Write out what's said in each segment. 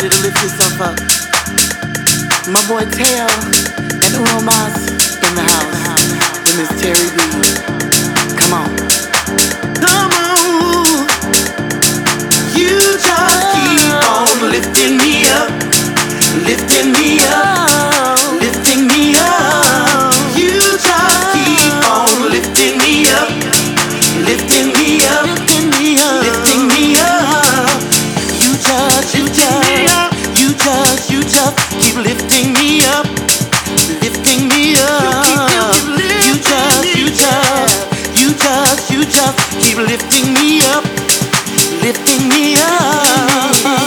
somebody to lift yourself up. My boy Teo and Uno Mas in the house. And Miss Terry B. Come on. Come on. You just keep on lifting me up. Lifting me up. Lifting me up. You just keep on lifting me up. Lifting me up. Lifting me up. Lifting me up. You just, you just, you just, you just keep lifting me up. Lifting me up. You just, you just, you just, you just keep lifting me up. Lifting me up.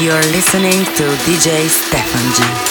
You're listening to DJ Stefani G.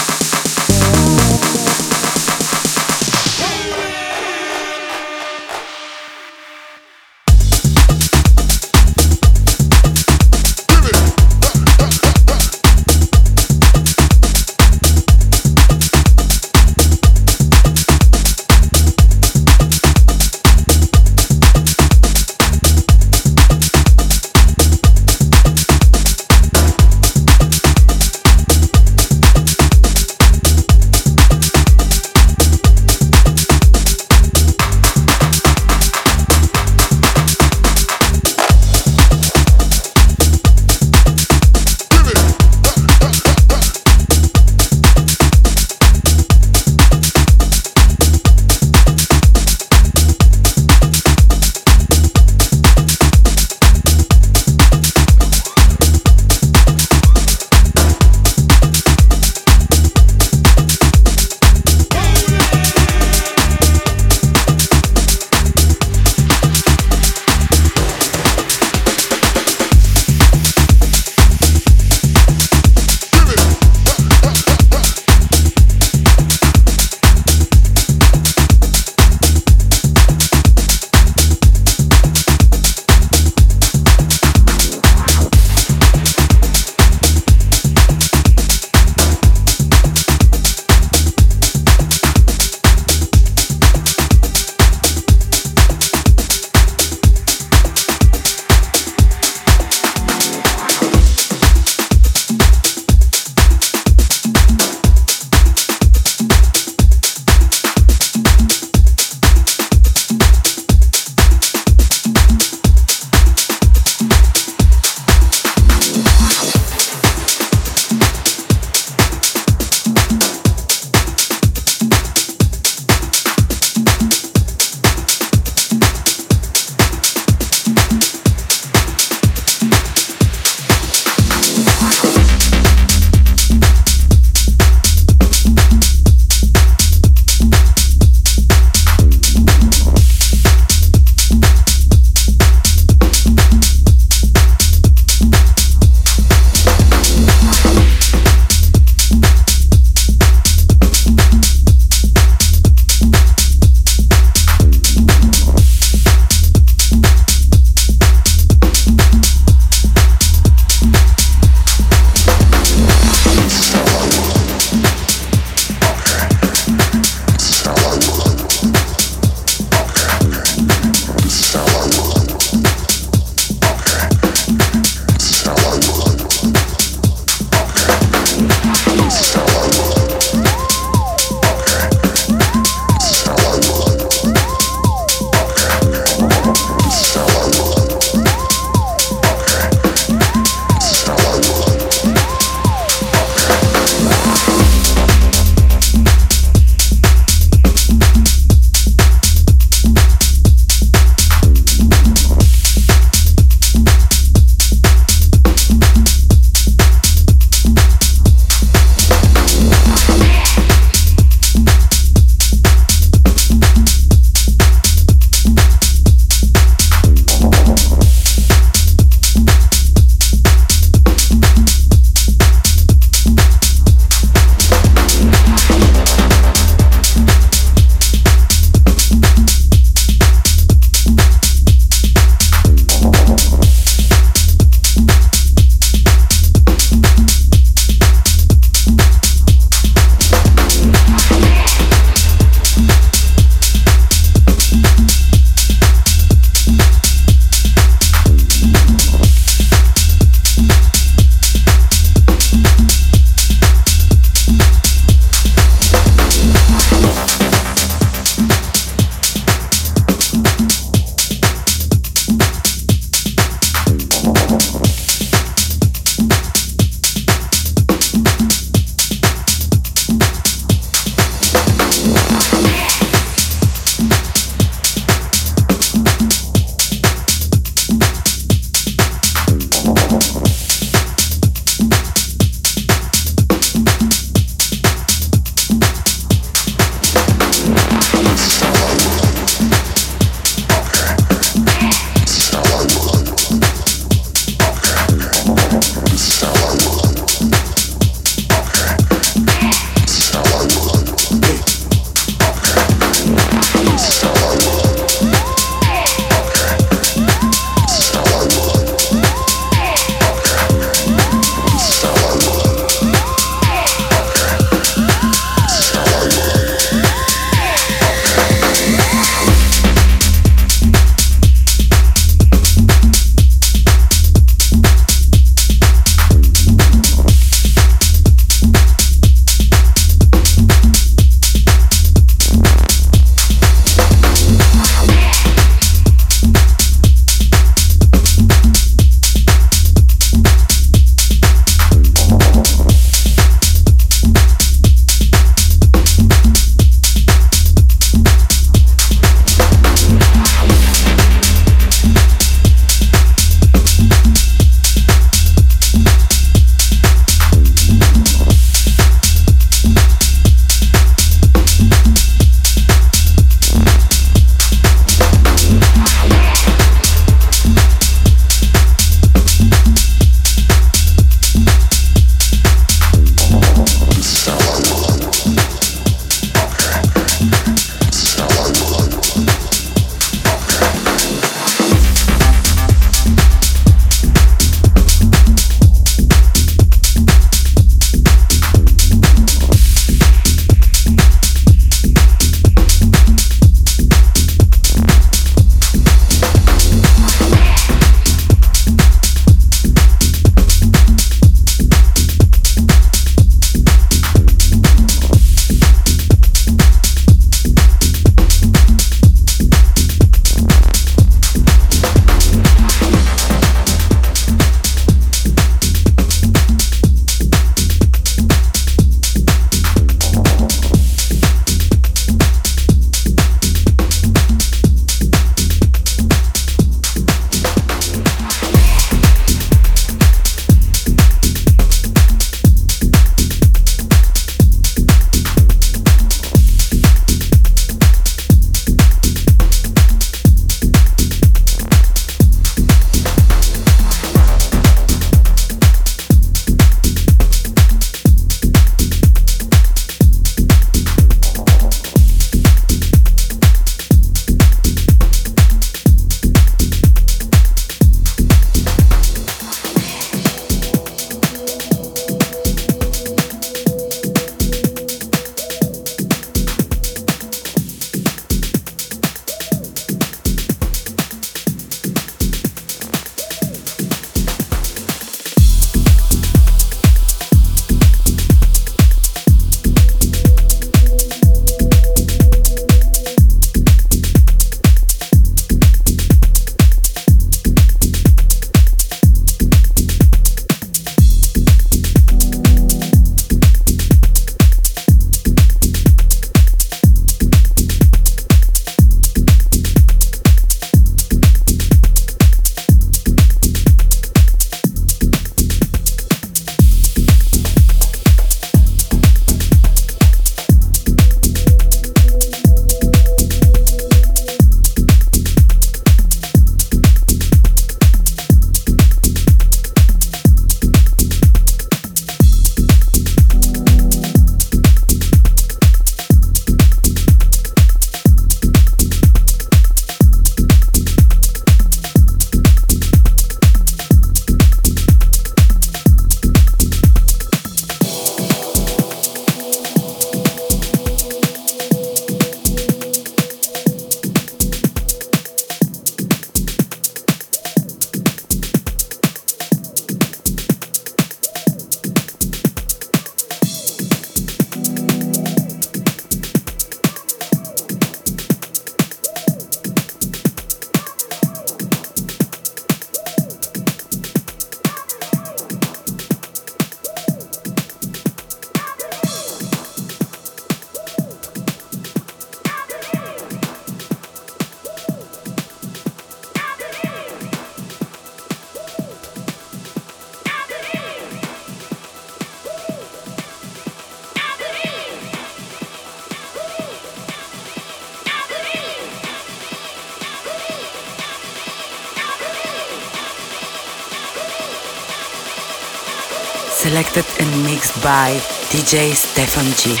selected and mixed by DJ Stefani G.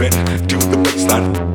moving to the baseline.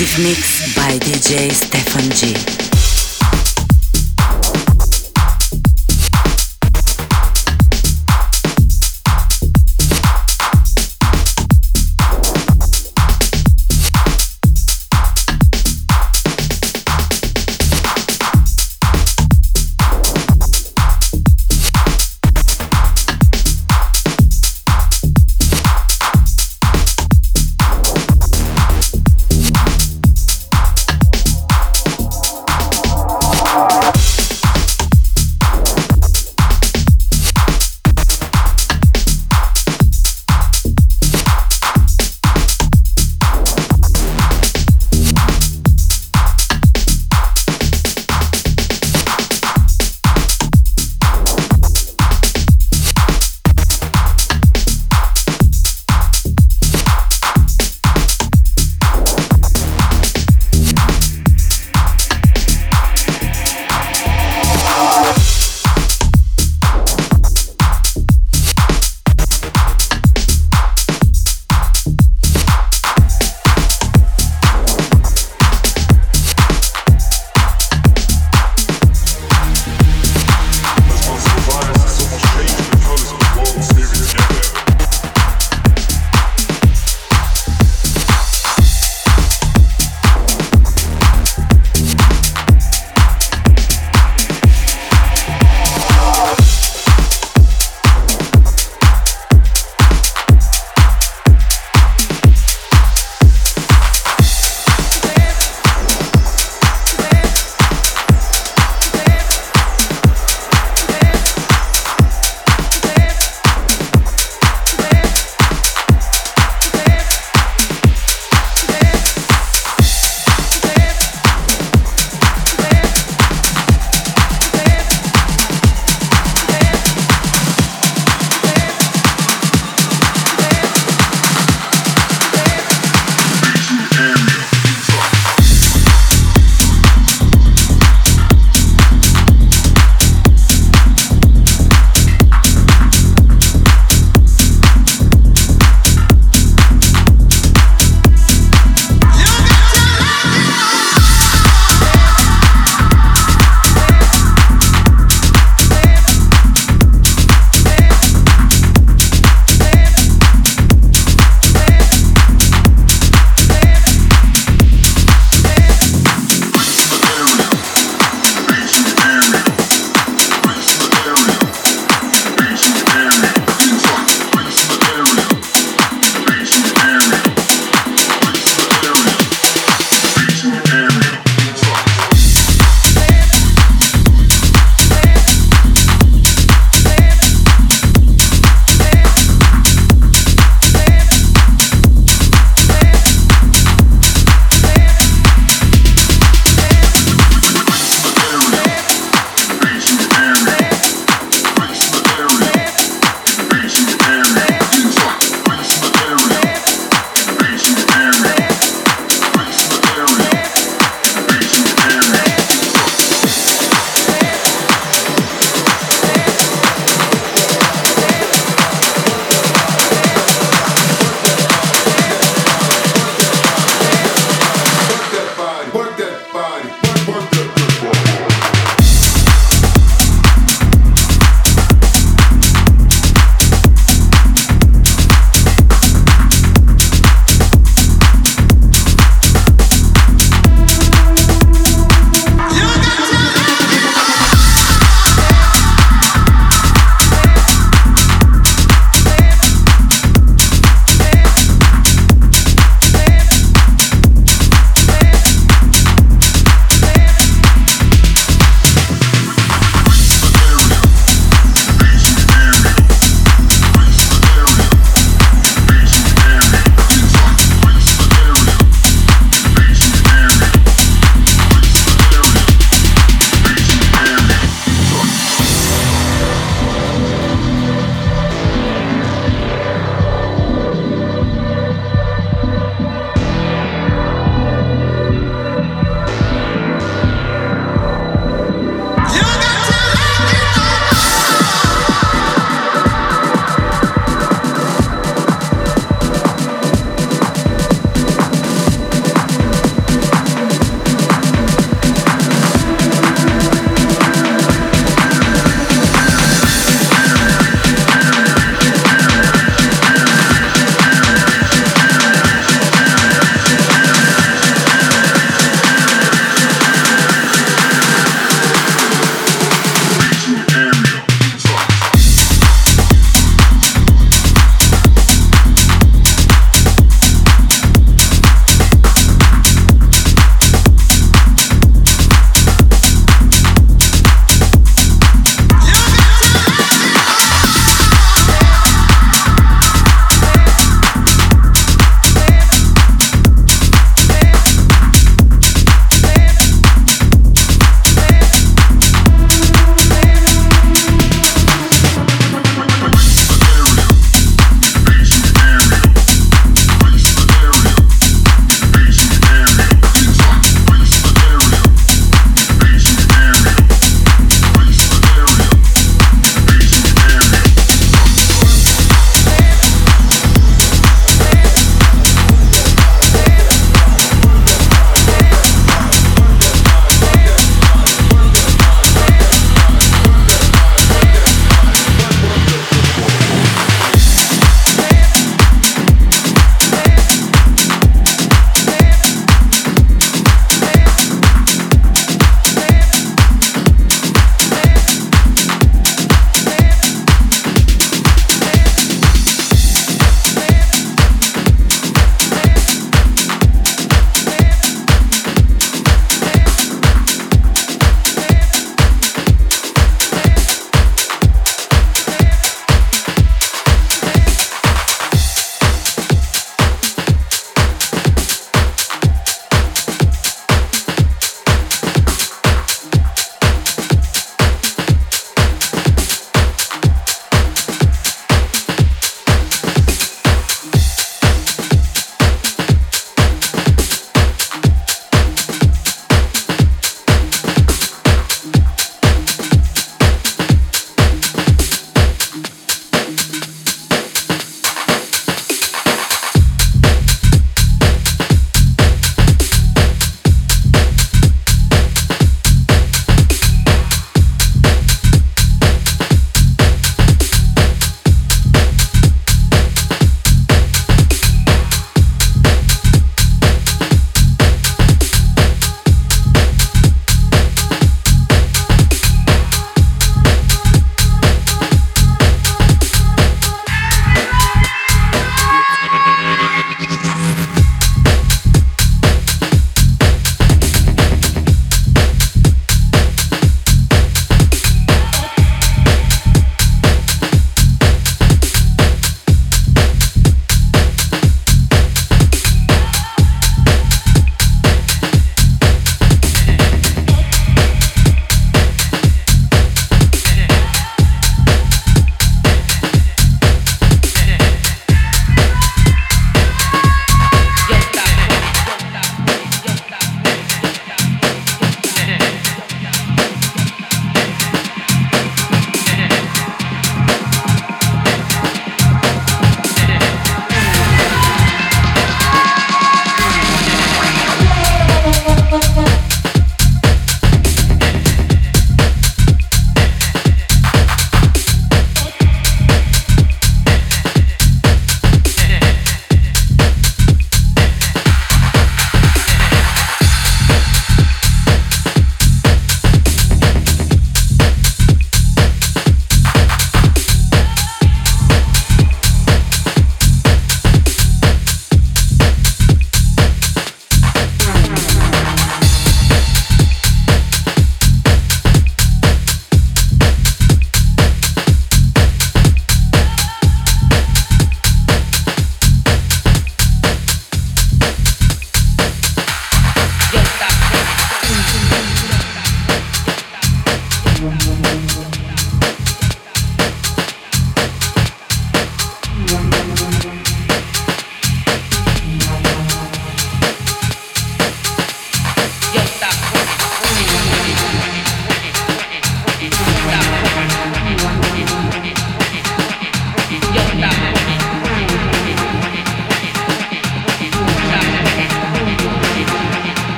exclusive mix by DJ Stefani G.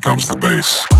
comes the bass.